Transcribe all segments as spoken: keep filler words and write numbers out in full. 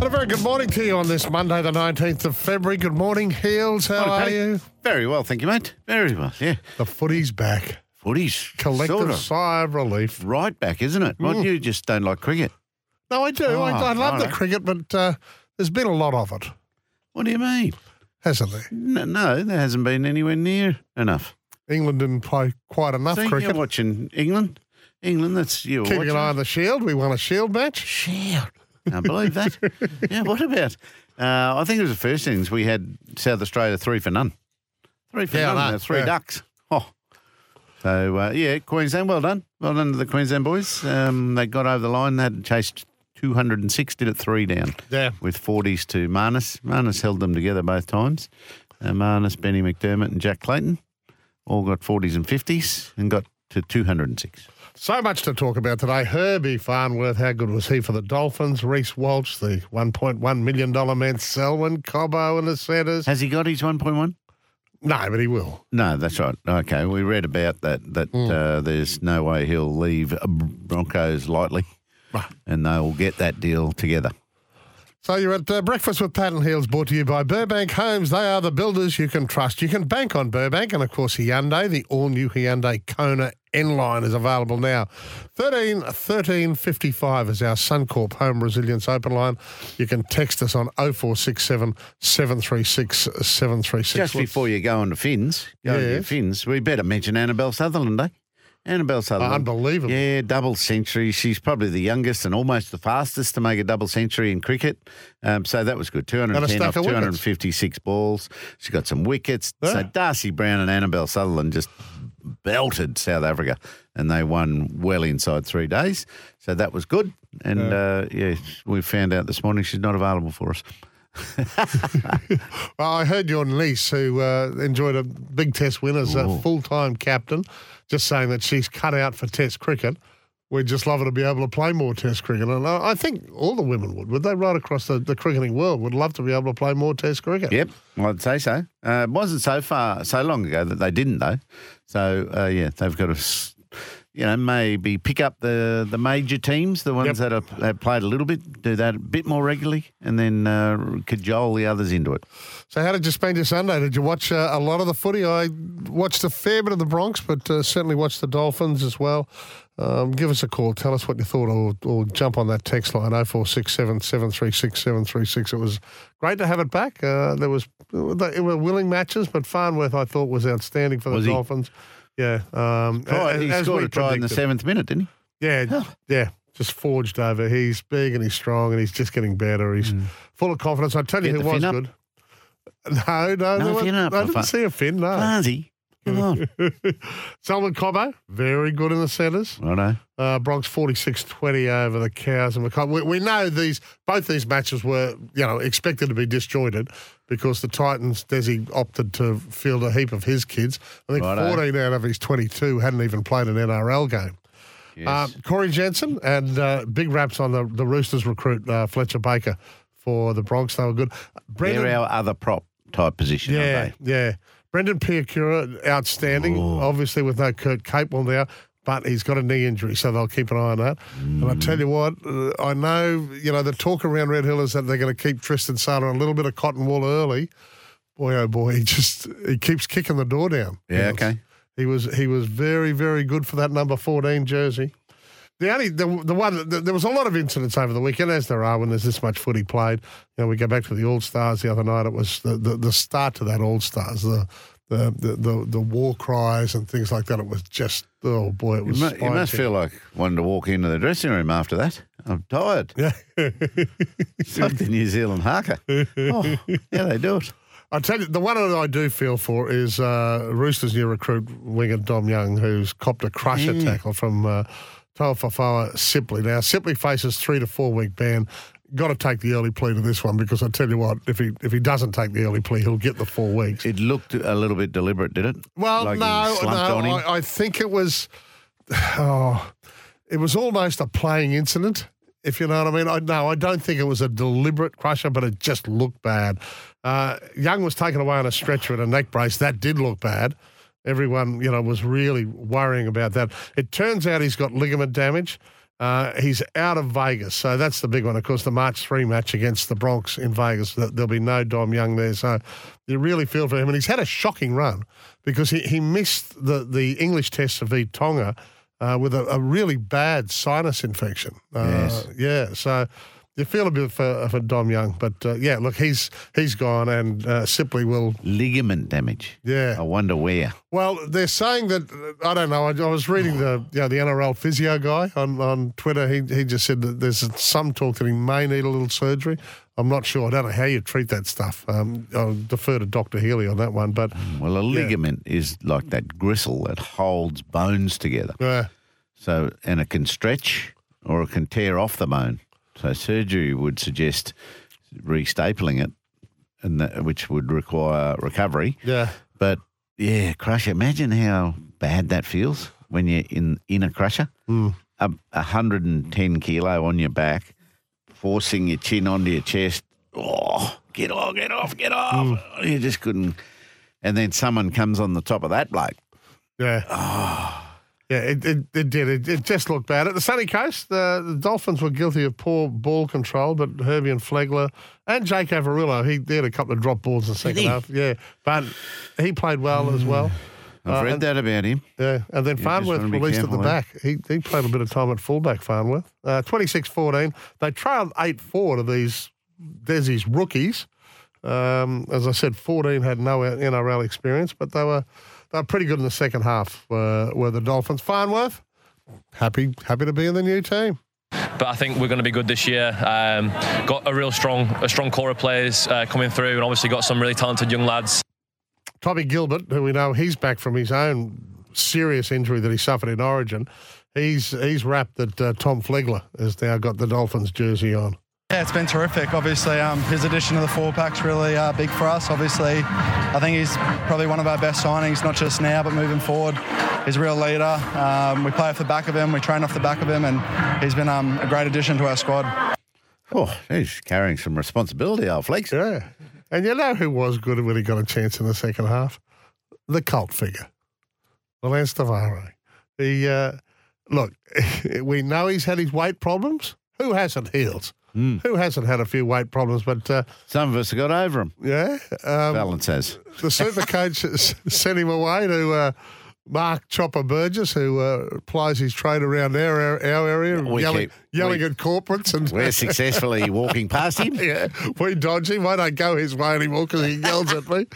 A very good morning to you on this Monday, the nineteenth of February. Good morning, Heels. How morning, are you? Very well, thank you, mate. Very well, yeah. The footy's back. Footy's collective sort of. Sigh of relief. Right back, isn't it? Well, mm. you just don't like cricket. No, I do. Oh, I, I love I the cricket, but uh, there's been a lot of it. What do you mean? Hasn't there? No, no, there hasn't been anywhere near enough. England didn't play quite enough See, cricket. You're watching England. England, that's you. Keeping watching. An eye on the Shield. We won a Shield match. Shield. I believe that. Yeah, what about? Uh, I think it was the first innings we had South Australia three for none. Three for yeah, none. No, three yeah. ducks. Oh. So, uh, yeah, Queensland, well done. Well done to the Queensland boys. Um, they got over the line. They had chased two hundred six, did it three down. Yeah. With forties to Marnus. Marnus held them together both times. Uh, Marnus, Benny McDermott and Jack Clayton all got forties and fifties and got to two hundred six. So much to talk about today. Herbie Farnworth, how good was he for the Dolphins? Reese Walsh, the one point one million dollars man. Selwyn Cobbo and the centres. Has he got his one point one? No, but he will. No, that's right. Okay, we read about that, that mm. uh, there's no way he'll leave Broncos lightly, right. And they'll get that deal together. So you're at uh, Breakfast with Pat and Heels, brought to you by Burbank Homes. They are the builders you can trust. You can bank on Burbank and, of course, Hyundai. The all-new Hyundai Kona N-Line is available now. thirteen thirteen fifty-five is our Suncorp Home Resilience Open Line. You can text us on oh four six seven, seven three six, seven three six. Just before you go on to Finns, go yes. on to your Finns, we better mention Annabelle Sutherland, eh? Annabelle Sutherland. Unbelievable. Yeah, double century. She's probably the youngest and almost the fastest to make a double century in cricket. Um, so that was good. two hundred ten off two hundred fifty-six wickets. Balls. She got some wickets. Yeah. So Darcy Brown and Annabelle Sutherland just belted South Africa and they won well inside three days. So that was good. And, yeah, uh, yeah we found out this morning she's not available for us. Well, I heard your niece, who uh, enjoyed a big test win as a full-time captain, just saying that she's cut out for test cricket. We'd just love her to be able to play more test cricket. And I think all the women would, would they? Right across the, the cricketing world would love to be able to play more test cricket. Yep, I'd say so. Uh, it wasn't so far, so long ago that they didn't, though. So, uh, yeah, they've got to, you know, maybe pick up the, the major teams, the ones yep. that have, have played a little bit, do that a bit more regularly, and then uh, cajole the others into it. So how did you spend your Sunday? Did you watch uh, a lot of the footy? I watched a fair bit of the Bronx, but uh, certainly watched the Dolphins as well. Um, give us a call. Tell us what you thought, or, or jump on that text line, oh four six seven, seven three six, seven three six. It was great to have it back. Uh, there was it were willing matches, but Farnworth, I thought, was outstanding for the was Dolphins. He? Yeah. Um, as, he scored a try in the seventh minute, didn't he? Yeah, oh. yeah. Just forged over. He's big and he's strong and he's just getting better. He's mm. full of confidence. I tell you Get who was good. No, no. No fin up. I didn't see a fin, no. Farnsy. Come on. Selwyn Cobbo, very good in the centres. I know. Uh, Bronx forty-six twenty over the Cows. And we, we know these both these matches were, you know, expected to be disjointed because the Titans, Desi opted to field a heap of his kids. I think Righto. fourteen out of his twenty-two hadn't even played an N R L game. Yes. Uh, Corey Jensen and uh, big raps on the, the Roosters recruit, uh, Fletcher Baker, for the Bronx. They were good. Brendan, they're our other prop type position, yeah, aren't they? Yeah, yeah. Brendan Piakura, outstanding, Ooh. obviously with no Kurt Capewell now, but he's got a knee injury, so they'll keep an eye on that. Mm. And I tell you what, I know, you know, the talk around Red Hill is that they're going to keep Tristan Sarter on a little bit of cotton wool early. Boy, oh boy, he just he keeps kicking the door down. Yeah, okay. He was he was very, very good for that number fourteen jersey. The only the, the one the, there was a lot of incidents over the weekend, as there are when there's this much footy played. You know, we go back to the All Stars the other night. It was the, the, the start to that All Stars, the the, the the the war cries and things like that. It was just oh boy, it was. You, mu- you must feel like wanting to walk into the dressing room after that. I'm tired. Yeah, like the New Zealand haka. Oh, yeah, they do it. I tell you, the one that I do feel for is uh, Roosters' new recruit winger Dom Young, who's copped a crusher yeah. tackle from. Uh, Toa Fafa'a Sipley. Now, Sipley faces three to four week ban. Got to take the early plea to this one because I tell you what, if he if he doesn't take the early plea, he'll get the four weeks. It looked a little bit deliberate, did it? Well, like no, no. I, I think it was, oh, it was almost a playing incident, if you know what I mean. I, no, I don't think it was a deliberate crusher, but it just looked bad. Uh, Young was taken away on a stretcher and a neck brace. That did look bad. Everyone, you know, was really worrying about that. It turns out he's got ligament damage. Uh, he's out of Vegas, so that's the big one. Of course, the March third match against the Bronx in Vegas, there'll be no Dom Young there, so you really feel for him. And he's had a shocking run because he, he missed the, the English Test of V Tonga uh, with a, a really bad sinus infection. Uh, yes. Yeah, so you feel a bit for, for Dom Young. But, uh, yeah, look, he's he's gone and uh, Sipley will... Ligament damage. Yeah. I wonder where. Well, they're saying that, I don't know, I, I was reading the you know, the N R L physio guy on, on Twitter. He he just said that there's some talk that he may need a little surgery. I'm not sure. I don't know how you treat that stuff. Um, I'll defer to Doctor Healy on that one. But Well, a ligament yeah. is like that gristle that holds bones together. Yeah. So, and it can stretch or it can tear off the bone. So surgery would suggest restapling it, and that, which would require recovery. Yeah. But, yeah, crusher. Imagine how bad that feels when you're in, in a crusher. Mm. A, one hundred ten kilo on your back, forcing your chin onto your chest. Oh, get off, get off, get off. Mm. You just couldn't. And then someone comes on the top of that bloke. Yeah. Oh. Yeah, it, it, it did. It, it just looked bad. At the Sunny Coast, the, the Dolphins were guilty of poor ball control, but Herbie and Flegler and Jake Averillo, he they had a couple of drop balls in the second half. Yeah, but he played well mm. as well. I've uh, read and, that about him. Yeah, and then you Farnworth released at the back. He he played a bit of time at fullback, Farnworth. Uh, twenty-six fourteen. They trailed eight four to these Desi's rookies. Um, as I said, fourteen had no N R L experience, but they were... They're pretty good in the second half, uh, were the Dolphins. Farnworth, happy happy to be in the new team. But I think we're going to be good this year. Um, got a real strong a strong core of players uh, coming through, and obviously got some really talented young lads. Tommy Gilbert, who we know, he's back from his own serious injury that he suffered in Origin. He's he's rapped that uh, Tom Flegler has now got the Dolphins jersey on. Yeah, it's been terrific. Obviously, um, his addition to the four-pack's really uh, big for us. Obviously, I think he's probably one of our best signings, not just now, but moving forward. He's a real leader. Um, we play off the back of him. We train off the back of him, and he's been um, a great addition to our squad. Oh, he's carrying some responsibility, our Flex. Yeah. And you know who was good when he got a chance in the second half? The cult figure, Lance Tavaro. He, uh, look, we know he's had his weight problems. Who hasn't healed? Mm. Who hasn't had a few weight problems? But uh, some of us have got over them. Yeah. Um, Balance has. The super coach sent him away to uh, Mark Chopper Burgess, who uh, plies his trade around our, our area, we yelling, keep, yelling we, at corporates. And we're successfully walking past him. Yeah. We dodge him. I don't go his way anymore because he yells at me.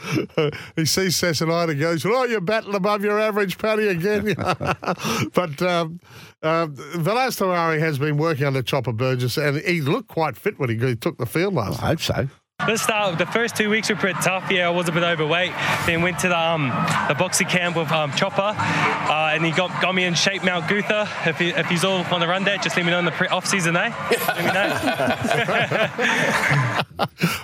He sees Sassanite and goes, oh, you're batting above your average, Paddy, again. But... Um, Uh, Velas Tavare has been working under Chopper Burgess, and he looked quite fit when he, he took the field last night. I hope so. Let's start. The first two weeks were pretty tough. Yeah, I was a bit overweight. Then went to the, um, the boxing camp with um, Chopper, uh, and he got, got me in shape, Mount Coot-tha. If, he, if he's all on the run there, just let me know in the pre- off-season, eh? Let me know.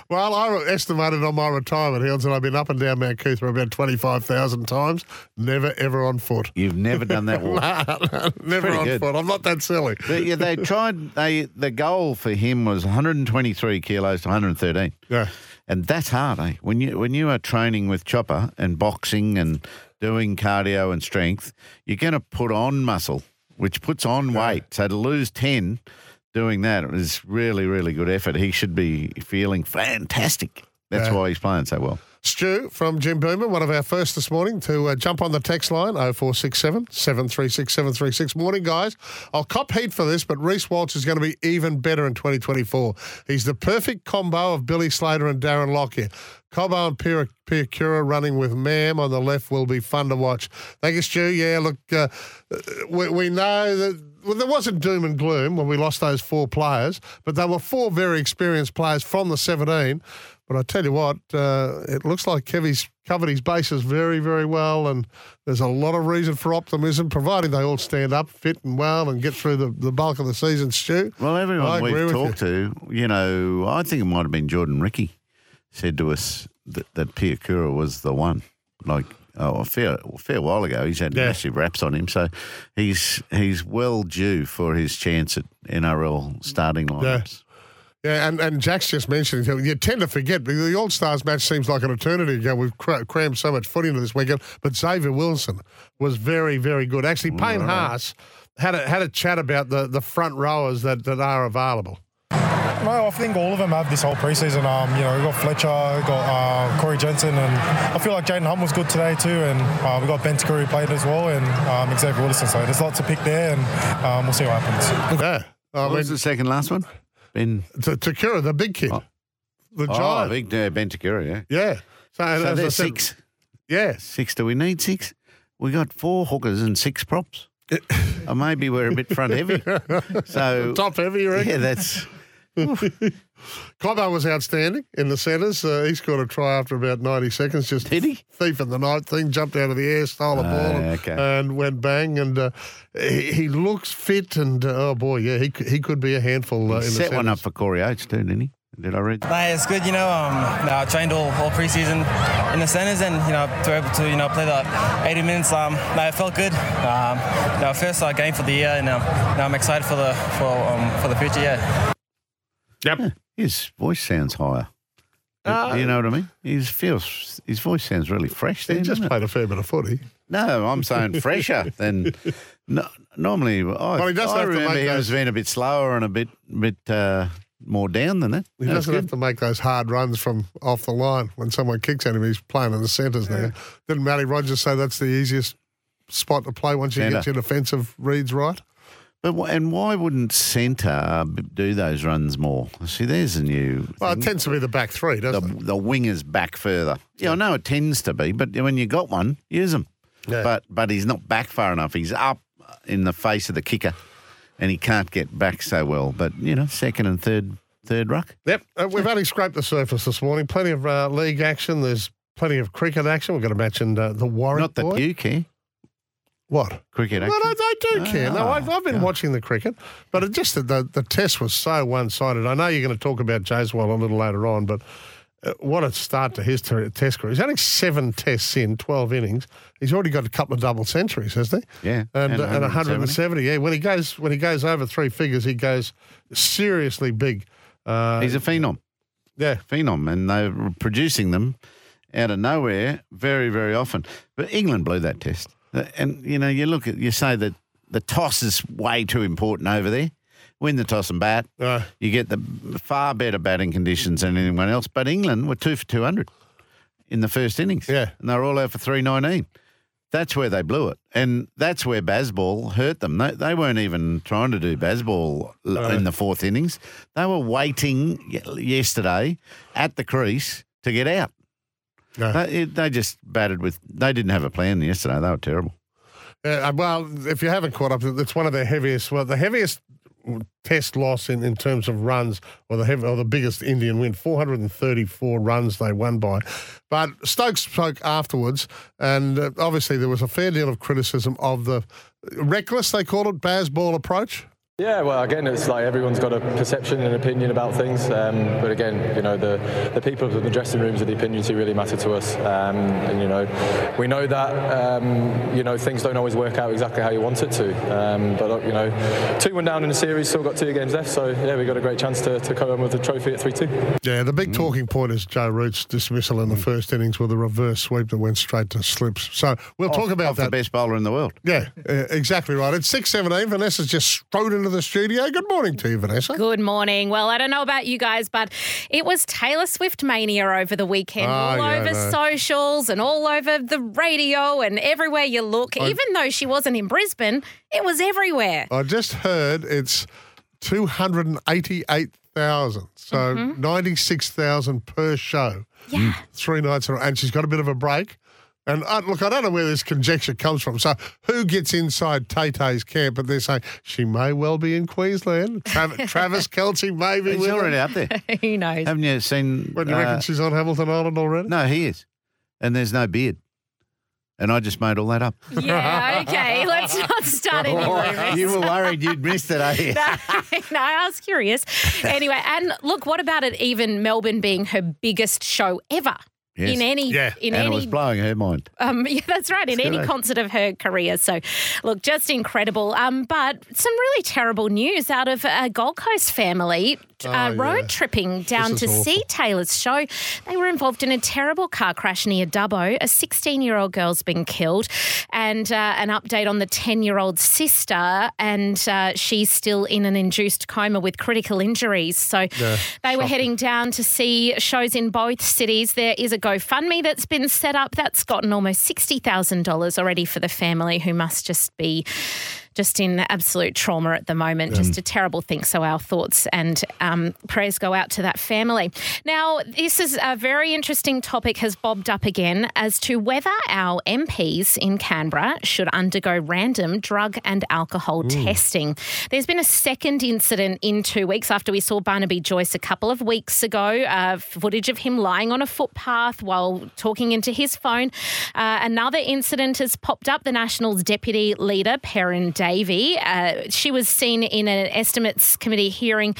Well, I estimated on my retirement, Hills, and I've been up and down Mount Coot-tha about twenty-five thousand times, never, ever on foot. You've never done that walk? no, no, never pretty on good. Foot. I'm not that silly. But, yeah, they tried. They the goal for him was one hundred twenty-three kilos to one hundred thirteen. Yeah, and that's hard, eh? When you when you are training with Chopper and boxing and doing cardio and strength, you're going to put on muscle, which puts on yeah. weight. So to lose ten doing that is really, really good effort. He should be feeling fantastic. That's yeah. why he's playing so well. Stu from Jim Boomer, one of our first this morning, to uh, jump on the text line, oh four six seven, seven three six, seven three six. Morning, guys. I'll cop heat for this, but Reese Walsh is going to be even better in twenty twenty-four. He's the perfect combo of Billy Slater and Darren Lockyer. Cobbo and Piakura running with Mam on the left will be fun to watch. Thank you, Stu. Yeah, look, uh, we, we know that well, there wasn't doom and gloom when we lost those four players, but they were four very experienced players from the seventeen. But I tell you what, uh, it looks like Kevy's covered his bases very, very well, and there's a lot of reason for optimism, providing they all stand up fit and well and get through the, the bulk of the season, Stu. Well, everyone we've talked you. to, you know, I think it might have been Jordan Rickey said to us that, that Piakura was the one. Like, oh, a fair, a fair while ago, he's had yeah. massive raps on him, so he's he's well due for his chance at N R L starting lineups. Yeah. Yeah, and, and Jack's just mentioned, you tend to forget, the All-Stars match seems like an eternity ago. We've cr- crammed so much footy into this weekend, but Xavier Wilson was very, very good. Actually, Payne right. Haas had a, had a chat about the, the front rowers that, that are available. Well, I think all of them have this whole preseason. Um, you know, we've got Fletcher, we've got uh, Corey Jensen, and I feel like Jaden Hunt was good today too, and uh, we've got Ben Te Kura who played as well, and um, Xavier Wilson. So there's lots to pick there, and um, we'll see what happens. Yeah. I what mean, was the second last one? Ben Te Kura, the big kid, oh. the giant. Oh, big uh, Ben Te Kura, yeah. Yeah. So, so there's six. Yeah. Six. Do we need six? We got four hookers and six props. Or maybe we're a bit front heavy. So top heavy, you reckon? Yeah, that's. Cobbo was outstanding in the centres. Uh, he scored a try after about ninety seconds. Just Did he? Thief in the night thing, jumped out of the air, stole a ball, uh, okay. and, and went bang. And uh, he, he looks fit. And uh, oh boy, yeah, he he could be a handful. Uh, in set the set one up for Corey Oates too, didn't he? Did I read? Nah, it's good, you know. Um, no, I trained all, all preseason in the centres, and you know, to be able to you know play the eighty minutes. Um, no, it felt good. Um, you know, first uh, game for the year, and um, now I'm excited for the for um, for the future. Yeah. Yep. Yeah, his voice sounds higher. Uh, Do you know what I mean? His feels, his voice sounds really fresh. There, he just played it? a fair bit of footy. No, I'm saying fresher than no, normally. I, well, he does I have remember to make him as being a bit slower and a bit, bit uh, more down than that. He That's doesn't good. have to make those hard runs from off the line when someone kicks at him. He's playing in the centres yeah. now. Didn't Matty Rogers say that's the easiest spot to play once you Center. get your defensive reads right? But and why wouldn't centre do those runs more? See, there's a new thing. Well, it tends to be the back three, doesn't the, it? The wingers back further. Yeah, I know it tends to be, but when you got one, use him. Yeah. But but he's not back far enough. He's up in the face of the kicker, and he can't get back so well. But, you know, second and third third ruck. Yep. Uh, we've only scraped the surface this morning. Plenty of uh, league action. There's plenty of cricket action. We've got to mention uh, the Warwick Not boy. that you care. What? Cricket action? No, no, I do care. Oh, no, I've, I've been God. watching the cricket, but it just the, the test was so one-sided. I know you're going to talk about Jaiswal a little later on, but what a start to his ter- test career. He's only seven tests in, twelve innings. He's already got a couple of double centuries, hasn't he? Yeah. And, and, and one seventy. one seventy. Yeah, when he goes when he goes over three figures, he goes seriously big. Uh, He's a phenom. Yeah. Phenom, and they're producing them out of nowhere very, very often. But England blew that test. And, you know, you look at, you say that the toss is way too important over there. Win the toss and bat. Uh, you get the far better batting conditions than anyone else. But England were two for two hundred in the first innings. Yeah. And they were all out for three nineteen. That's where they blew it. And that's where Bazball hurt them. They, they weren't even trying to do Bazball uh, in the fourth innings. They were waiting yesterday at the crease to get out. No. They, they just batted with – they didn't have a plan yesterday. They were terrible. Uh, well, if you haven't caught up, it's one of their heaviest – well, the heaviest test loss in, in terms of runs or the heavy, or the biggest Indian win, four hundred thirty-four runs they won by. But Stokes spoke afterwards, and uh, obviously there was a fair deal of criticism of the reckless, they called it, Bazball approach. Yeah, well, again, it's like everyone's got a perception and opinion about things, um, but again, you know, the, the people in the dressing rooms are the opinions who really matter to us, um, and, you know, we know that, um, you know, things don't always work out exactly how you want it to, um, but, you know, two one down in the series, still got two games left, so, yeah, we got a great chance to, to come home with the trophy at three two. Yeah, the big talking point is Joe Root's dismissal in the first innings with a reverse sweep that went straight to slips, so we'll off, talk about that. The best bowler in the world. Yeah, uh, exactly right. It's six seventeen, Vanessa's just strode into the studio. Good morning to you, Vanessa. Good morning. Well, I don't know about you guys, but it was Taylor Swift mania over the weekend, oh, all yeah, over no. socials and all over the radio and everywhere you look. I, Even though she wasn't in Brisbane, it was everywhere. I just heard it's two hundred eighty-eight thousand, so mm-hmm. ninety-six thousand per show. Yeah. Three nights in a row. And she's got a bit of a break. And uh, look, I don't know where this conjecture comes from. So who gets inside Tay-Tay's camp? But they're saying she may well be in Queensland. Trav- Travis Kelce may be. He's with already her. Out there. Who knows? Haven't you seen? Well, do you uh, reckon she's on Hamilton Island already? No, he is. And there's no beard. And I just made all that up. Yeah, okay. Let's not start anymore. You were worried you'd missed it, eh? you? no, no, I was curious. Anyway, and look, what about it even Melbourne being her biggest show ever? Yes. In any, yeah. in and any, it was blowing her mind. Um, yeah, that's right. In it's any concert of her career. So, look, just incredible. Um, but some really terrible news out of a Gold Coast family uh, oh, road yeah. tripping down to awful. see Taylor's show. They were involved in a terrible car crash near Dubbo. A sixteen-year-old girl's been killed, and uh, an update on the ten-year-old sister, and uh, she's still in an induced coma with critical injuries. So, yeah, they were shocking. heading down to see shows in both cities. There is a GoFundMe that's been set up. That's gotten almost sixty thousand dollars already for the family, who must just be just in absolute trauma at the moment. Um, just a terrible thing. So our thoughts and um, prayers go out to that family. Now, this is a very interesting topic has bobbed up again as to whether our M Ps in Canberra should undergo random drug and alcohol Ooh. testing. There's been a second incident in two weeks after we saw Barnaby Joyce a couple of weeks ago, uh, footage of him lying on a footpath while talking into his phone. Uh, another incident has popped up. The Nationals deputy leader, Perrin Davey, uh, she was seen in an estimates committee hearing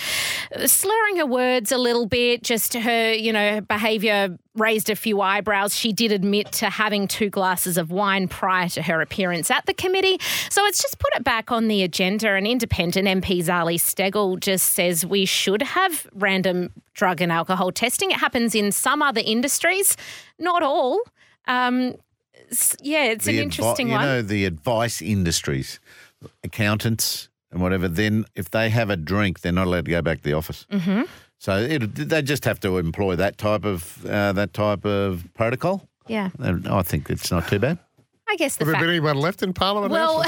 slurring her words a little bit, just her, you know, behaviour raised a few eyebrows. She did admit to having two glasses of wine prior to her appearance at the committee. So it's just put it back on the agenda. And independent M P Zali Steggall just says we should have random drug and alcohol testing. It happens in some other industries, not all. Um, yeah, it's the an advi- interesting you one. You know, the advice industries. Accountants and whatever, then if they have a drink, they're not allowed to go back to the office. Mm-hmm. So it, they just have to employ that type of uh, that type of protocol. Yeah, and I think it's not too bad. I guess the Have fact... there been anyone left in Parliament? Well,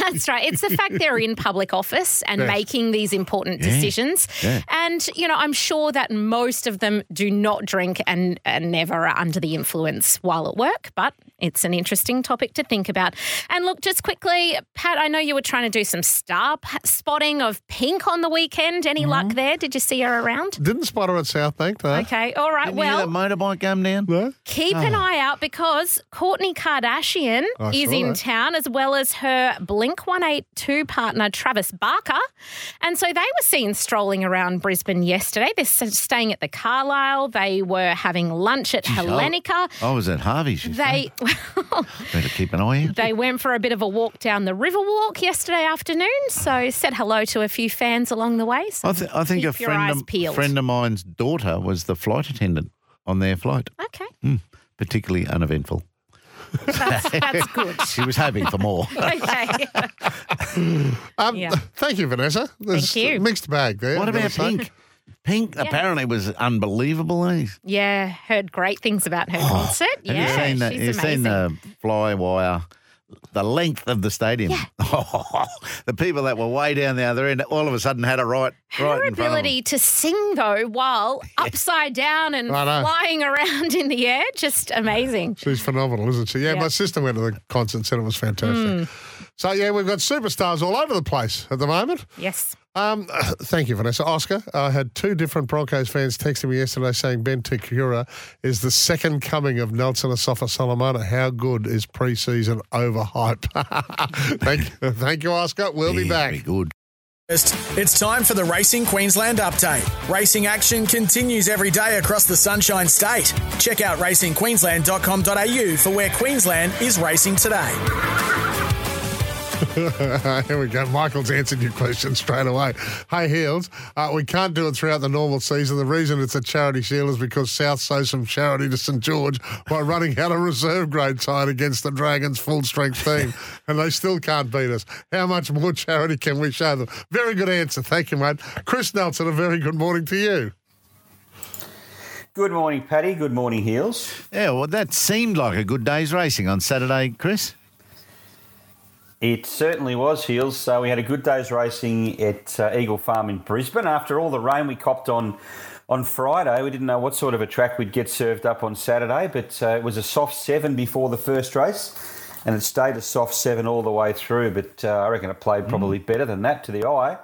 that's right. It's the fact they're in public office and yes. making these important yeah. decisions. Yeah. And, you know, I'm sure that most of them do not drink and, and never are under the influence while at work, but it's an interesting topic to think about. And look, just quickly, Pat, I know you were trying to do some star spotting of Pink on the weekend. Any mm-hmm. luck there? Did you see her around? Didn't spot her at Southbank, though. Okay, all right. Didn't well, you hear that motorbike come down? No. Keep oh. an eye out because Kourtney Kardashian I is in that. town, as well as her Blink one eighty-two partner, Travis Barker. And so they were seen strolling around Brisbane yesterday. They're staying at the Carlisle. They were having lunch at She's Hellenica. I was at Harvey's. They well, better keep an eye out. They went for a bit of a walk down the Riverwalk yesterday afternoon, so said hello to a few fans along the way. So I, th- I think a friend of, friend of mine's daughter was the flight attendant on their flight. Okay. Mm, particularly uneventful. That's, that's good. She was hoping for more. Okay. um, yeah. Thank you, Vanessa. There's thank you. A mixed bag there. What about Pink? Pink yeah. apparently was unbelievable. Eh? Yeah, heard great things about her oh, concert. Have yeah, you seen the, she's you've amazing. seen the fly wire, the length of the stadium. Yeah. Oh, the people that were way down the other end all of a sudden had a right, right her in front of them. Her ability to sing, though, while upside down and flying around in the air, just amazing. She's phenomenal, isn't she? Yeah, yeah. My sister went to the concert and said it was fantastic. Mm. So, yeah, we've got superstars all over the place at the moment. Yes. Um, thank you, Vanessa. Oscar, I had two different Broncos fans texting me yesterday saying Ben Te Kura is the second coming of Nelson Asofo-Solomona. How good is pre-season overhype? thank, thank you, Oscar. We'll yeah, be back. Very good. It's time for the Racing Queensland update. Racing action continues every day across the Sunshine State. Check out racing queensland dot com dot a u for where Queensland is racing today. Here we go. Michael's answered your question straight away. Hey, Heels, uh, we can't do it throughout the normal season. The reason it's a charity shield is because South sold some charity to St George by running out a reserve grade side against the Dragons' full-strength team, and they still can't beat us. How much more charity can we show them? Very good answer. Thank you, mate. Chris Nelson, a very good morning to you. Good morning, Paddy. Good morning, Heels. Yeah, well, that seemed like a good day's racing on Saturday, Chris. It certainly was, Heels. So we had a good day's racing at uh, Eagle Farm in Brisbane. After all the rain we copped on on Friday, we didn't know what sort of a track we'd get served up on Saturday, but uh, it was a soft seven before the first race, and it stayed a soft seven all the way through, but uh, I reckon it played probably mm. better than that to the eye.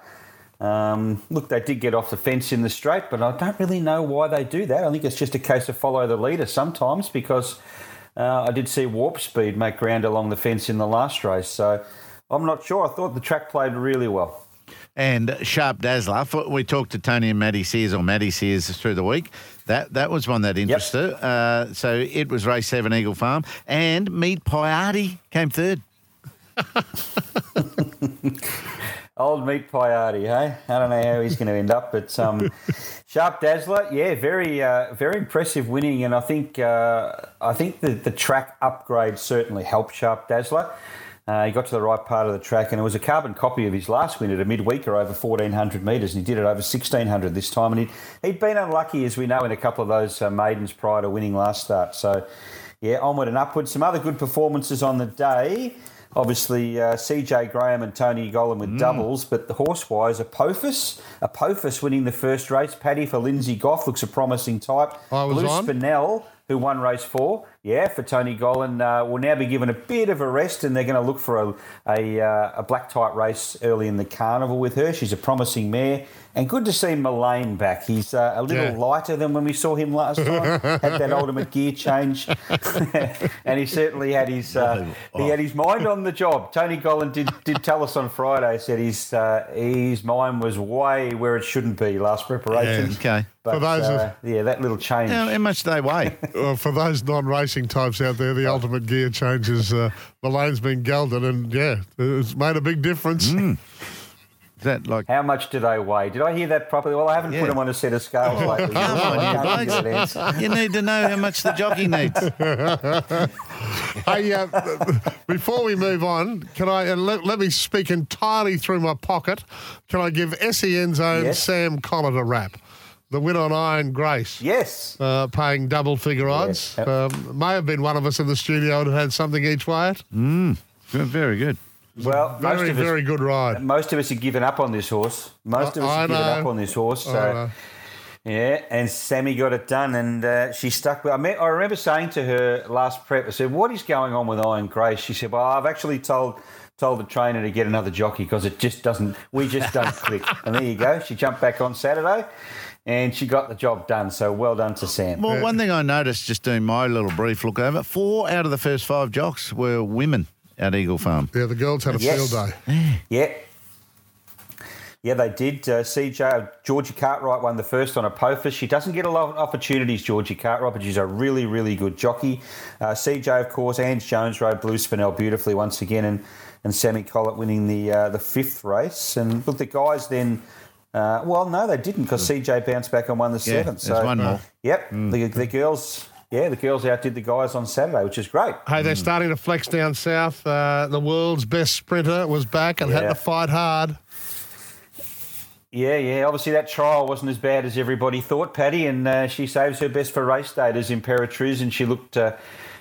Um, look, they did get off the fence in the straight, but I don't really know why they do that. I think it's just a case of follow the leader sometimes, because uh, I did see Warp Speed make ground along the fence in the last race, so I'm not sure. I thought the track played really well. And Sharp Dazzler, we talked to Tony and Maddie Sears, or Maddie Sears, through the week. That that was one that interested. Yep. Uh, so it was race seven, Eagle Farm. And Meat Piatti came third. Old Meat Piatti, hey? I don't know how he's going to end up, but um, Sharp Dazzler, yeah, very uh, very impressive winning. And I think uh, I think the, the track upgrade certainly helped Sharp Dazzler. Uh, he got to the right part of the track, and it was a carbon copy of his last win at a midweeker over fourteen hundred metres, and he did it over sixteen hundred this time. And he'd, he'd been unlucky, as we know, in a couple of those uh, maidens prior to winning last start. So, yeah, onward and upward. Some other good performances on the day. Obviously, uh, C J Graham and Tony Golan with mm. doubles, but the horse-wise, Apophis. Apophis winning the first race. Paddy for Lindsay Goff looks a promising type. I was Blue on. Spinell, who won race four, yeah, for Tony Golan, uh, will now be given a bit of a rest, and they're going to look for a, a, uh, a black type race early in the carnival with her. She's a promising mare, and good to see Mullane back. He's uh, a little yeah. lighter than when we saw him last time, had that ultimate gear change, and he certainly had his uh, he had his mind on the job. Tony Golan did, did tell us on Friday, said his, uh, his mind was way where it shouldn't be last preparation. Yeah, okay. But, for those uh, of, yeah, that little change. How, how much do they weigh? Well, for those non-racing types out there, the ultimate gear change is uh, the lane's been gelded, and, yeah, it's made a big difference. Mm. Is that like how much do they weigh? Did I hear that properly? Well, I haven't yeah. put them on a set of scales lately. Come on, you blokes. You need to know how much the jockey needs. Hey, uh, before we move on, can I uh, let, let me speak entirely through my pocket. Can I give S E N's own yes. Sam Collard a rap? The win on Iron Grace. Yes. Uh, paying double figure odds. Yes. Um, may have been one of us in the studio and had something each way at. Mm. Very good. Well, very, most of us, very good ride. Most of us had given up on this horse. Most of us I had know. given up on this horse. So, yeah, and Sammy got it done, and uh, she stuck with I, met, I remember saying to her last prep, I said, what is going on with Iron Grace? She said, well, I've actually told... told the trainer to get another jockey because it just doesn't, we just don't click. And there you go. She jumped back on Saturday and she got the job done. So well done to Sam. Well, one thing I noticed just doing my little brief look over, four out of the first five jocks were women at Eagle Farm. Yeah, the girls had a yes. field day. Yeah. Yeah, they did. Uh, C J, Georgie Cartwright won the first on Apophis. She doesn't get a lot of opportunities, Georgie Cartwright, but she's a really, really good jockey. Uh, C J, of course, Ange Jones rode Blue Spinell beautifully once again, and and Sammy Collett winning the uh, the fifth race. And look, the guys then, uh, well, no, they didn't because C J bounced back and won the seventh. Yeah, so there's one more. Yep, mm. the, the girls... Yeah, the girls outdid the guys on Saturday, which is great. Hey, they're mm. starting to flex down south. Uh, the world's best sprinter was back and yeah. had to fight hard. Yeah, yeah. Obviously, that trial wasn't as bad as everybody thought, Paddy, and uh, she saves her best for race day as Imperatriz, and she looked, uh,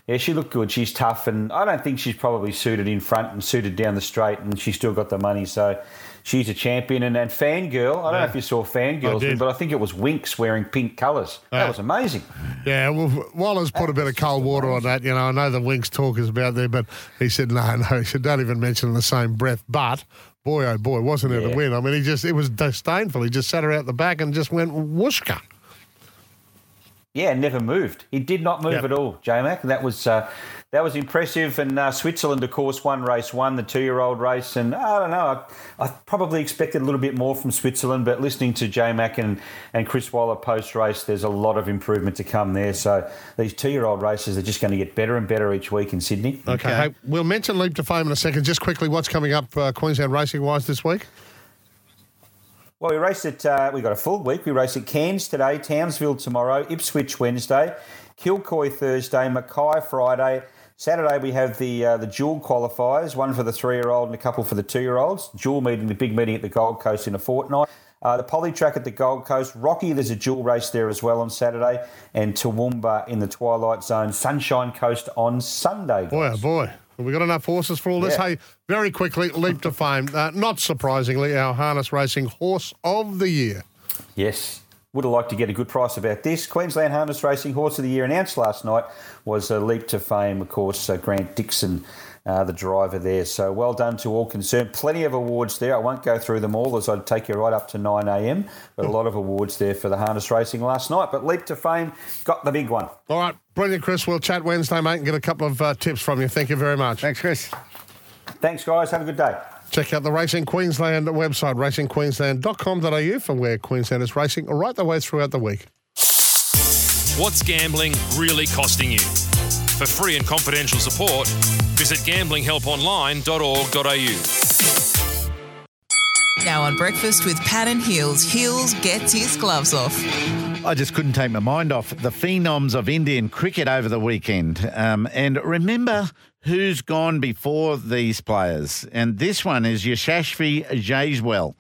yeah, she looked good. She's tough, and I don't think she's probably suited in front and suited down the straight, and she's still got the money, so she's a champion. And, and Fangirl, I don't yeah. know if you saw Fangirl, but I think it was Winx wearing pink colours. Yeah. That was amazing. Yeah, well, Waller's put that a bit of cold water amazing. on that. You know, I know the Winx talk is about there, but he said, no, no, he said, don't even mention in the same breath, but... Boy, oh boy, wasn't it yeah. a win? I mean, he just, it was disdainful. He just sat her out the back and just went whooshka. Yeah, never moved. He did not move yep. at all, J-Mac. That was uh, that was impressive. And uh, Switzerland, of course, won race one, the two-year-old race. And I don't know, I, I probably expected a little bit more from Switzerland, but listening to J-Mac and, and Chris Waller post-race, there's a lot of improvement to come there. So these two-year-old races are just going to get better and better each week in Sydney. Okay. okay. Hey, we'll mention Leap to Fame in a second. Just quickly, what's coming up uh, Queensland racing-wise this week? Well, we raced at, uh, we got a full week. We raced at Cairns today, Townsville tomorrow, Ipswich Wednesday, Kilcoy Thursday, Mackay Friday. Saturday we have the uh, the dual qualifiers, one for the three-year-old and a couple for the two-year-olds. Dual meeting, the big meeting at the Gold Coast in a fortnight. Uh, the Poly Track at the Gold Coast. Rocky, there's a dual race there as well on Saturday. And Toowoomba in the Twilight Zone, Sunshine Coast on Sunday. Guys. Boy, oh boy. Have we got enough horses for all this? Yeah. Hey, very quickly, leap to fame. Uh, not surprisingly, our harness racing horse of the year. Yes. Would have liked to get a good price about this. Queensland Harness Racing Horse of the Year announced last night was a leap to fame, of course, uh, Grant Dixon, uh, the driver there. So well done to all concerned. Plenty of awards there. I won't go through them all as I'd take you right up to nine a.m. But a lot of awards there for the harness racing last night. But leap to fame got the big one. All right. Brilliant, Chris. We'll chat Wednesday, mate, and get a couple of uh, tips from you. Thank you very much. Thanks, Chris. Thanks, guys. Have a good day. Check out the Racing Queensland website, racing queensland dot com dot a u, for where Queensland is racing right the way throughout the week. What's gambling really costing you? For free and confidential support, visit gambling help online dot org dot a u. Now on Breakfast with Pat and Heels, Heels gets his gloves off. I just couldn't take my mind off the phenoms of Indian cricket over the weekend. Um, and remember who's gone before these players. And this one is Yashasvi Jaiswal.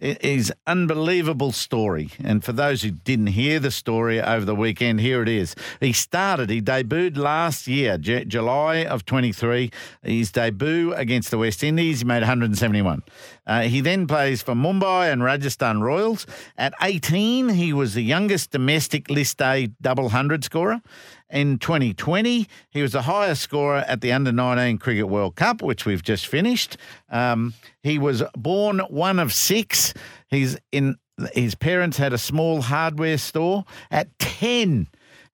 It is an unbelievable story. And for those who didn't hear the story over the weekend, here it is. He started, he debuted last year, J- July of twenty-three. His debut against the West Indies, he made one hundred seventy-one. Uh, he then plays for Mumbai and Rajasthan Royals. At eighteen, he was the youngest domestic List A double hundred scorer. In twenty twenty, he was the highest scorer at the under nineteen Cricket World Cup, which we've just finished. Um, he was born one of six. He's in. His parents had a small hardware store. At ten,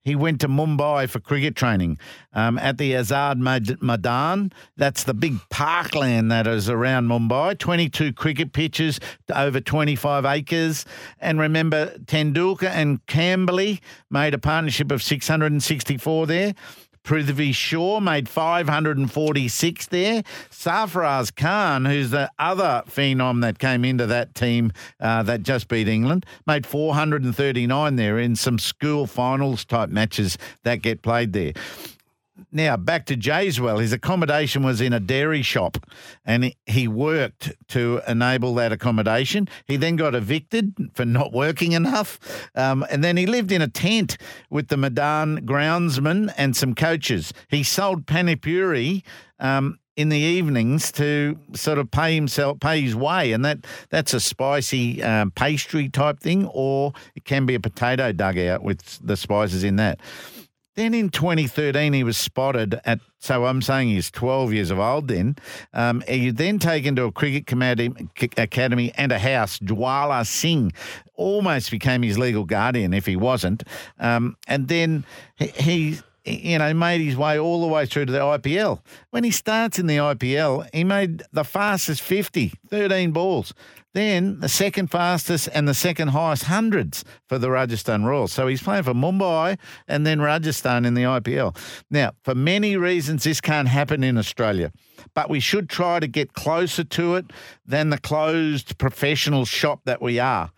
he went to Mumbai for cricket training um, at the Azad Maidan. That's the big parkland that is around Mumbai. twenty-two cricket pitches, over twenty-five acres. And remember, Tendulkar and Kamble made a partnership of six hundred sixty-four there. Prithvi Shaw made five hundred forty-six there. Sarfaraz Khan, who's the other phenom that came into that team uh, that just beat England, made four hundred thirty-nine there in some school finals type matches that get played there. Now, back to Jaiswal. His accommodation was in a dairy shop, and he worked to enable that accommodation. He then got evicted for not working enough, um, and then he lived in a tent with the Maidan groundsman and some coaches. He sold panipuri um, in the evenings to sort of pay himself, pay his way, and that that's a spicy um, pastry type thing, or it can be a potato dugout with the spices in that. Then in twenty thirteen, he was spotted at, so I'm saying he's twelve years of old then. Um, he then taken to a cricket academy and a house. Jwala Singh almost became his legal guardian if he wasn't. Um, and then he, he, you know, made his way all the way through to the I P L. When he starts in the I P L, he made the fastest fifty, thirteen balls. Then the second fastest and the second highest hundreds for the Rajasthan Royals. So he's playing for Mumbai and then Rajasthan in the I P L. Now, for many reasons, this can't happen in Australia, but we should try to get closer to it than the closed professional shop that we are.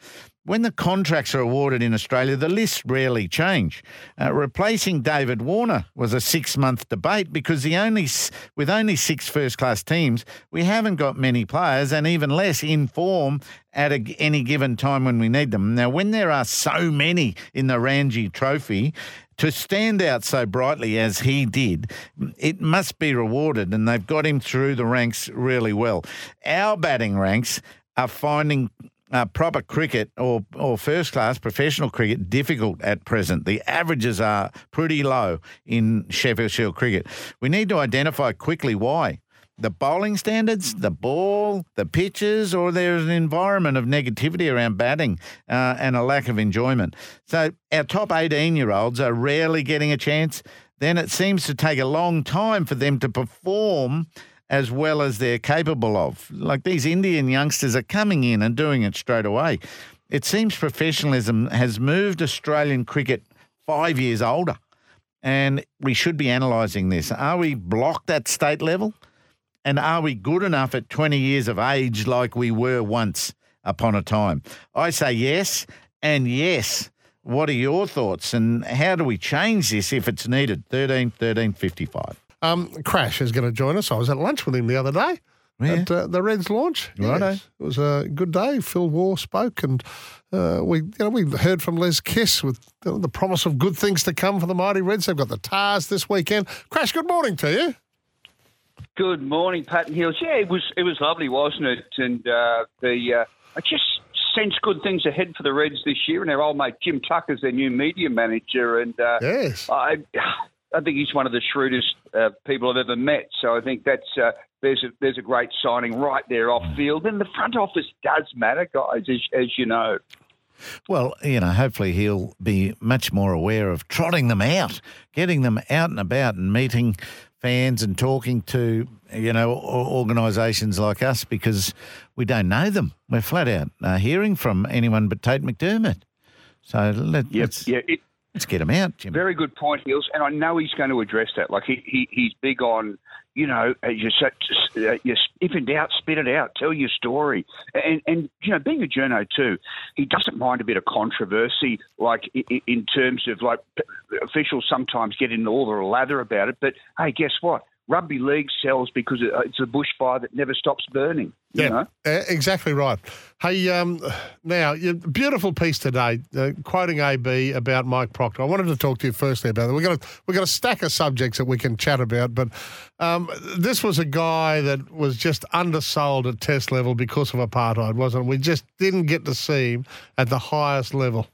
When the contracts are awarded in Australia, the lists rarely change. Uh, replacing David Warner was a six-month debate because the only with only six first-class teams, we haven't got many players and even less in form at a, any given time when we need them. Now, when there are so many in the Ranji Trophy, to stand out so brightly as he did, it must be rewarded, and they've got him through the ranks really well. Our batting ranks are finding Uh, proper cricket or, or first-class professional cricket difficult at present. The averages are pretty low in Sheffield Shield cricket. We need to identify quickly why. The bowling standards, the ball, the pitches, or there's an environment of negativity around batting uh, and a lack of enjoyment. So our top eighteen-year-olds are rarely getting a chance. Then it seems to take a long time for them to perform as well as they're capable of. Like these Indian youngsters are coming in and doing it straight away. It seems professionalism has moved Australian cricket five years older, and we should be analysing this. Are we blocked at state level? And are we good enough at twenty years of age like we were once upon a time? I say yes and yes. What are your thoughts, and how do we change this if it's needed? thirteen, thirteen, fifty-five. Um, Crash is going to join us. I was at lunch with him the other day yeah. at uh, the Reds launch. Right, yes. It was a good day. Phil Waugh spoke, and uh, we you know we heard from Les Kiss with uh, the promise of good things to come for the mighty Reds. They've got the Tars this weekend. Crash, good morning to you. Good morning, Pat and Hills. Yeah, it was it was lovely, wasn't it? And uh, the uh, I just sense good things ahead for the Reds this year. And our old mate Jim Tucker's their new media manager, and uh, yes, I I think he's one of the shrewdest uh, people I've ever met. So I think that's uh, there's a, there's a great signing right there off field, and the front office does matter, guys, as, as you know. Well, you know, hopefully he'll be much more aware of trotting them out, getting them out and about and meeting fans and talking to, you know, organisations like us, because we don't know them. We're flat out uh, hearing from anyone but Tate McDermott. So let, yep, let's, yeah, it, let's get him out, Jim. Very good point, Hills, and I know he's going to address that. Like, he, he he's big on... You know, you're such, uh, you're, if in doubt, spit it out. Tell your story. And, and you know, being a journo too, he doesn't mind a bit of controversy, like in, in terms of, like, officials sometimes get in all the lather about it. But, hey, guess what? Rugby league sells because it's a bushfire that never stops burning. You yeah, know? Uh, exactly right. Hey, um, now, beautiful piece today, uh, quoting A B about Mike Proctor. I wanted to talk to you firstly about that. We've got, a, we've got a stack of subjects that we can chat about, but um, this was a guy that was just undersold at test level because of apartheid, wasn't it? We just didn't get to see him at the highest level.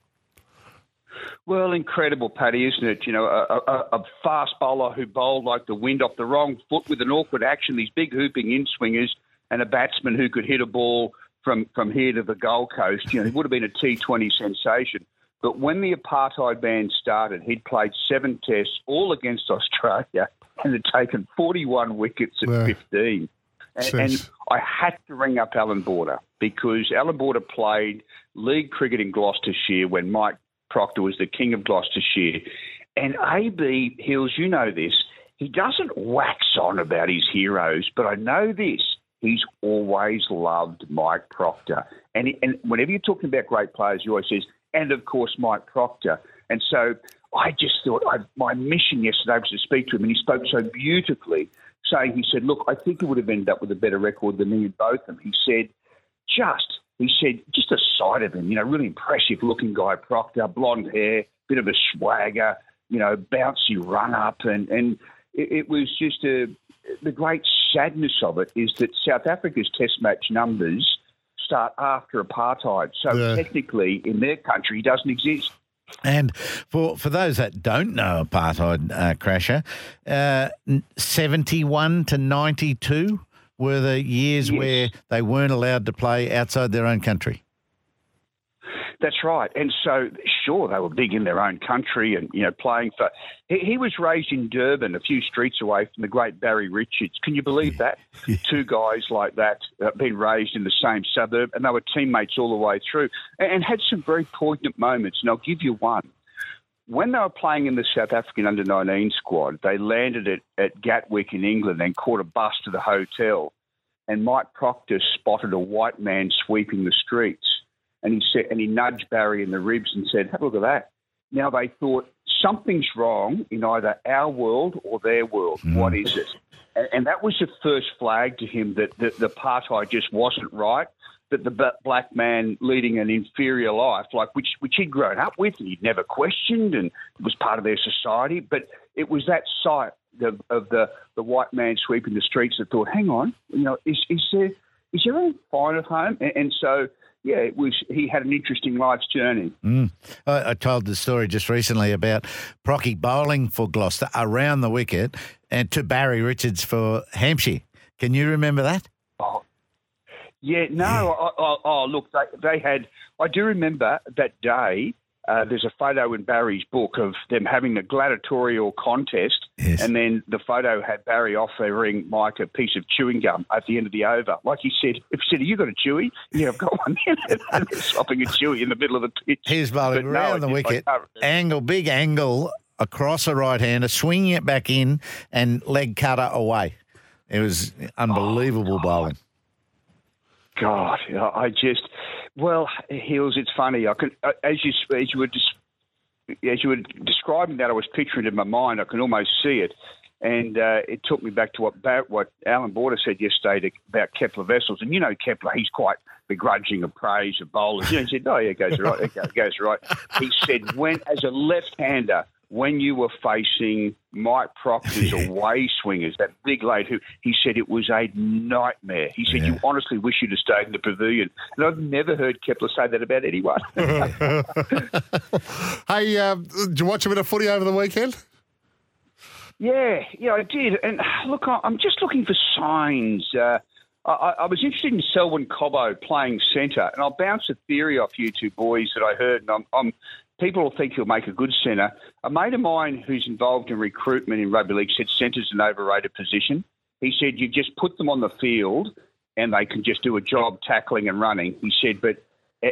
Well, incredible, Paddy, isn't it? You know, a, a, a fast bowler who bowled like the wind off the wrong foot with an awkward action, these big hooping in-swingers, and a batsman who could hit a ball from, from here to the Gold Coast. You know, it would have been a T twenty sensation. But when the apartheid ban started, he'd played seven tests, all against Australia, and had taken forty-one wickets at wow. fifteen. And, and I had to ring up Alan Border, because Alan Border played league cricket in Gloucestershire when Mike Proctor was the king of Gloucestershire. And A B, Hills, you know this, he doesn't wax on about his heroes, but I know this, he's always loved Mike Proctor. And, he, and whenever you're talking about great players, he always says, and of course, Mike Proctor. And so I just thought, I, my mission yesterday was to speak to him, and he spoke so beautifully, saying, he said, look, I think he would have ended up with a better record than me and Botham. He said, just... He said, just the sight of him, you know, really impressive looking guy, Proctor, blonde hair, bit of a swagger, you know, bouncy run up. And, and it, it was just a, the great sadness of it is that South Africa's test match numbers start after apartheid. So yeah. technically in their country, he doesn't exist. And for, for those that don't know apartheid, uh, Crasher, uh, seventy-one to ninety-two were the years yes. where they weren't allowed to play outside their own country. That's right. And so, sure, they were big in their own country and, you know, playing for... He, he was raised in Durban, a few streets away from the great Barry Richards. Can you believe that? Yeah. Two guys like that uh, being raised in the same suburb, and they were teammates all the way through and, and had some very poignant moments. And I'll give you one. When they were playing in the South African under nineteen squad, they landed at, at Gatwick in England and caught a bus to the hotel. And Mike Proctor spotted a white man sweeping the streets. And he said, and he nudged Barry in the ribs and said, have a look at that. Now they thought, something's wrong in either our world or their world. Mm. What is it? And, and that was the first flag to him that, that the apartheid just wasn't right. That the black man leading an inferior life, like which which he'd grown up with and he'd never questioned and was part of their society. But it was that sight of, of the, the white man sweeping the streets that thought, hang on, you know, is, is there is there any fine at home? And, and so, yeah, it was. He had an interesting life's journey. Mm. I, I told the story just recently about Procky bowling for Gloucester around the wicket and to Barry Richards for Hampshire. Can you remember that? Oh, Yeah, no, oh, oh, oh look, they, they had, I do remember that day, uh, there's a photo in Barry's book of them having a gladiatorial contest, yes. and then the photo had Barry offering Mike a piece of chewing gum at the end of the over. Like he said, if he said, have you got a chewy? Yeah, I've got one. And they're swapping a chewy in the middle of the pitch. He's bowling around no, the wicket, angle, big angle across a right hander, swinging it back in and leg cutter away. It was unbelievable oh, bowling. God, I just, well, Hills, it's funny. I can, as you as you were des- as you were describing that, I was picturing it in my mind. I can almost see it, and uh, it took me back to what what Alan Border said yesterday to, about Kepler Vessels. And you know Kepler, he's quite begrudging of praise of bowlers. You know, he said, "Oh, yeah, it goes right, it goes right." He said, "When as a left-hander, when you were facing Mike Proctor's away swingers, that big late hoop, he said it was a nightmare. He said, yeah. you honestly wish you'd have stayed in the pavilion. And I've never heard Kepler say that about anyone. Hey, uh, did you watch a bit of footy over the weekend? Yeah, yeah, I did. And look, I'm just looking for signs. Uh, I, I was interested in Selwyn Cobbo playing centre, and I'll bounce a theory off you two boys that I heard, and I'm, I'm people will think he'll make a good centre. A mate of mine who's involved in recruitment in rugby league said centre's an overrated position. He said you just put them on the field and they can just do a job tackling and running. He said, but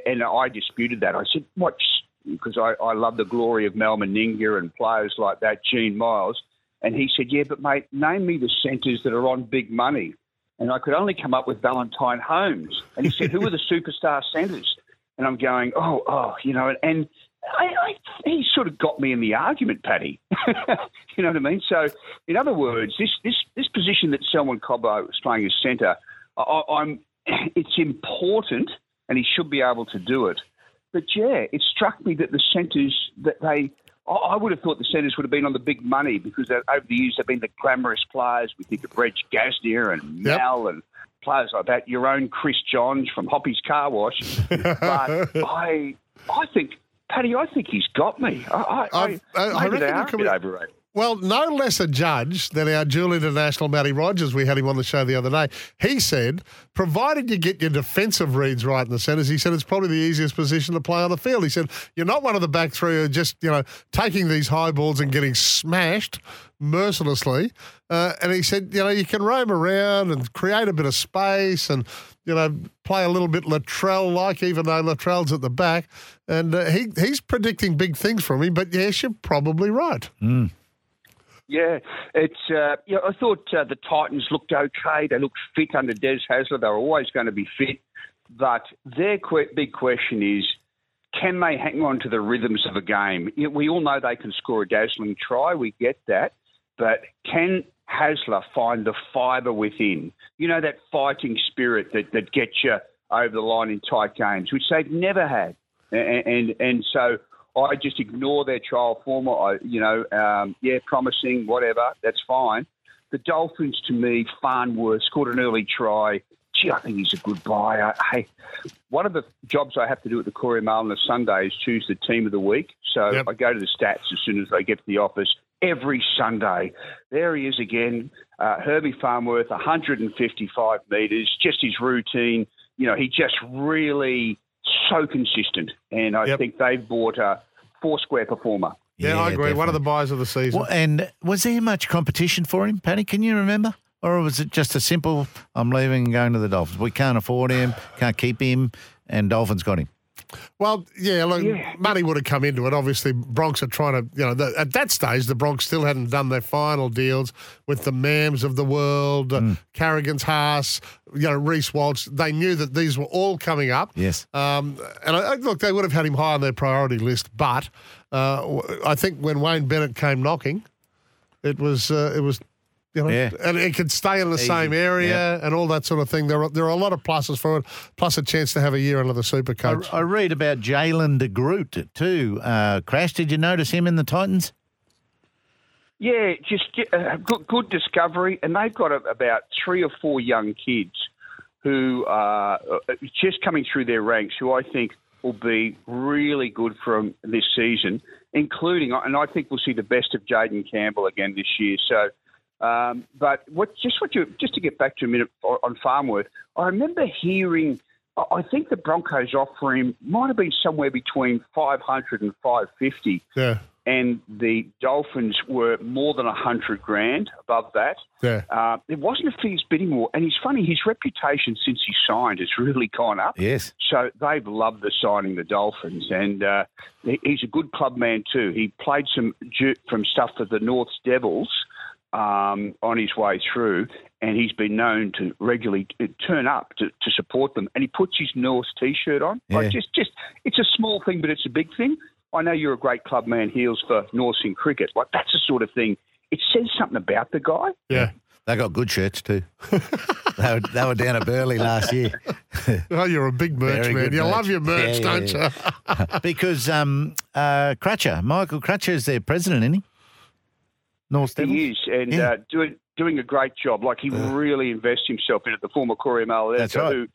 and I disputed that. I said, watch, because I, I love the glory of Mal Meninga and players like that, Gene Miles. And he said, yeah, but mate, name me the centres that are on big money. And I could only come up with Valentine Holmes. And he said, who are the superstar centres? And I'm going, oh, oh, you know, and, and I, I, he sort of got me in the argument, Paddy. You know what I mean? So, in other words, this this, this position that Selwyn Cobbo is playing as centre, I, I'm, it's important, and he should be able to do it. But, yeah, it struck me that the centres that they – I would have thought the centres would have been on the big money because over the years they've been the glamorous players. We think of Reg Gasnier and Mel yep. and players like that. Your own Chris Johns from Hoppy's Car Wash. But I, I think, Paddy, I think he's got me. I, I, I, I reckon they are a bit overrated. Well, no less a judge than our dual international Matty Rogers. We had him on the show the other day. He said, provided you get your defensive reads right in the centres, he said it's probably the easiest position to play on the field. He said, you're not one of the back three who are just, you know, taking these high balls and getting smashed mercilessly. Uh, and he said, you know, you can roam around and create a bit of space and, you know, play a little bit Latrell-like, even though Latrell's at the back. And uh, he he's predicting big things from him, but yes, you're probably right. Mm. Yeah, it's. Uh, yeah, I thought uh, the Titans looked okay. They looked fit under Des Hasler. They were always going to be fit. But their que- big question is, can they hang on to the rhythms of a game? We all know they can score a dazzling try. We get that. But can Hasler find the fibre within? You know, that fighting spirit that, that gets you over the line in tight games, which they've never had. And and, and so... I just ignore their trial form. I, you know, um, yeah, promising, whatever, that's fine. The Dolphins, to me, Farnworth scored an early try. Gee, I think he's a good buy. I, hey, one of the jobs I have to do at the Courier Mail on a Sunday is choose the team of the week. So yep. I go to the stats as soon as they get to the office every Sunday. There he is again, uh, Herbie Farnworth, one fifty-five metres, just his routine. You know, he just really... so consistent, and I yep. think they've bought a four-square performer. Yeah, yeah I agree. Definitely. One of the buys of the season. Well, and was there much competition for him, Paddy? Can you remember? Or was it just a simple, I'm leaving and going to the Dolphins? We can't afford him, can't keep him, and Dolphins got him. Well, yeah, look, yeah. money would have come into it. Obviously, Bronx are trying to, you know, the, at that stage, the Bronx still hadn't done their final deals with the Mams of the world, mm. uh, Carrigan's Haas, you know, Reese Walsh. They knew that these were all coming up. Yes. Um, and I, look, they would have had him high on their priority list, but uh, I think when Wayne Bennett came knocking, it was, uh, it was, you know, yeah. and it could stay in the Easy. same area yeah. and all that sort of thing. There are, there are a lot of pluses for it, plus a chance to have a year under the super coach. I, I read about Jalen de Groot too. Uh, Crash, did you notice him in the Titans? Yeah, just uh, good, good discovery. And they've got a, about three or four young kids who are just coming through their ranks who I think will be really good from this season, including, and I think we'll see the best of Jaden Campbell again this year. So, Um, but what, just what you just to get back to a minute on Farnworth, I remember hearing, I think the Broncos offer him might have been somewhere between five hundred and five fifty, yeah. and the Dolphins were more than a hundred grand above that. Yeah, uh, it wasn't a fierce bidding war, and it's funny his reputation since he signed has really gone up. Yes, so they've loved the signing, the Dolphins, and uh, he's a good club man too. He played some from stuff for the North's Devils. Um, on his way through, and he's been known to regularly turn up to, to support them. And he puts his North T-shirt on. Yeah. Like just, just, it's a small thing, but it's a big thing. I know you're a great club man, Heels, for North in cricket. Like that's the sort of thing. It says something about the guy. Yeah. They got good shirts too. they, were, they were down at Burley last year. Oh, you're a big merch Very man. You merch. love your merch, yeah, don't yeah, yeah. you? Because um, uh, Crutcher, Michael Crutcher is their president, isn't he? North Devils. He is, and yeah. uh, doing doing a great job. Like, he uh, really invests himself in it, the former Corey Mallet. That's right. Who,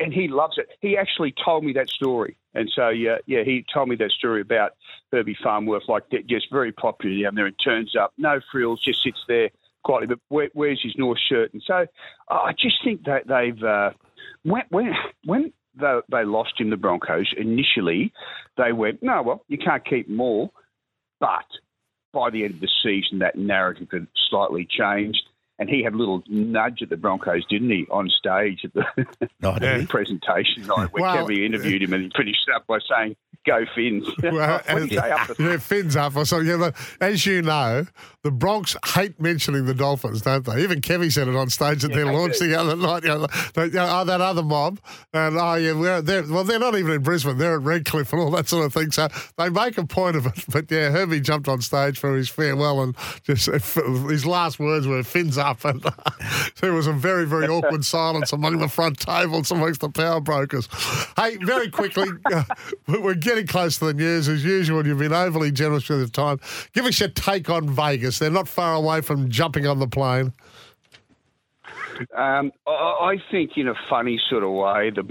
and he loves it. He actually told me that story. And so, yeah, yeah, he told me that story about Herbie Farnworth, like, just very popular down there. It turns up, no frills, just sits there quietly, but where, where's his North shirt? And so uh, I just think that they've uh, – when when, when they, they lost him, the Broncos, initially they went, no, well, you can't keep them all, but – by the end of the season, that narrative had slightly changed, and he had a little nudge at the Broncos, didn't he, on stage at the, oh, the presentation night where well, Kevy interviewed him, and he finished up by saying, "Go Finns." Well, and, yeah, yeah, Finns up or something. Yeah, but as you know, the Bronx hate mentioning the Dolphins, don't they? Even Kevy said it on stage at yeah, their launch do. the other night. You know, they, you know, oh, that other mob, and oh yeah, we're, they're, well, they're not even in Brisbane; they're at Redcliffe and all that sort of thing. So they make a point of it. But yeah, Herbie jumped on stage for his farewell, and just his last words were "Finns up." And uh, there was a very, very awkward silence among the front tables, amongst the power brokers. Hey, very quickly, uh, we're getting close to the news. As usual, you've been overly generous with your time. Give us your take on Vegas. They're not far away from jumping on the plane. Um, I think, in a funny sort of way, the,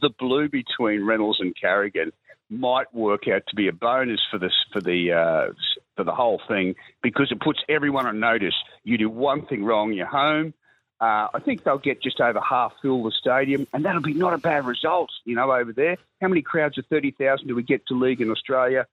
the blue between Reynolds and Carrigan might work out to be a bonus for this for the uh, for the whole thing, because it puts everyone on notice. You do one thing wrong, you're home. Uh, I think they'll get just over half fill the stadium, and that'll be not a bad result, you know, over there. How many crowds of thirty thousand do we get to league in Australia?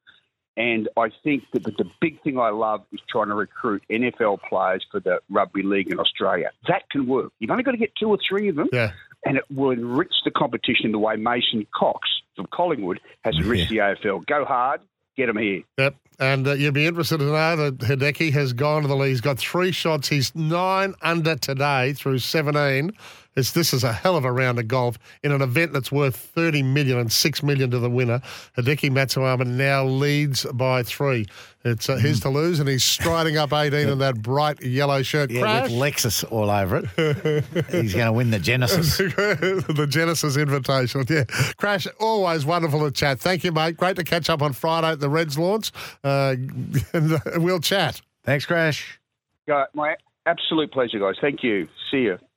And I think that the big thing I love is trying to recruit N F L players for the rugby league in Australia. That can work. You've only got to get two or three of them. Yeah. And it will enrich the competition in the way Mason Cox from Collingwood has enriched yeah. the A F L. Go hard, get them here. Yep, and uh, you'd be interested to know that Hideki has gone to the league. He's got three shots. He's nine under today through seventeen. It's, this is a hell of a round of golf in an event that's worth thirty million dollars and six million dollars to the winner. Hideki Matsuyama now leads by three. It's uh, his to lose, and he's striding up eighteen in that bright yellow shirt. Yeah, Crash. With Lexus all over it. He's going to win the Genesis. The Genesis invitation, yeah. Crash, always wonderful to chat. Thank you, mate. Great to catch up on Friday at the Reds launch. Uh, and we'll chat. Thanks, Crash. Yeah, my absolute pleasure, guys. Thank you. See you.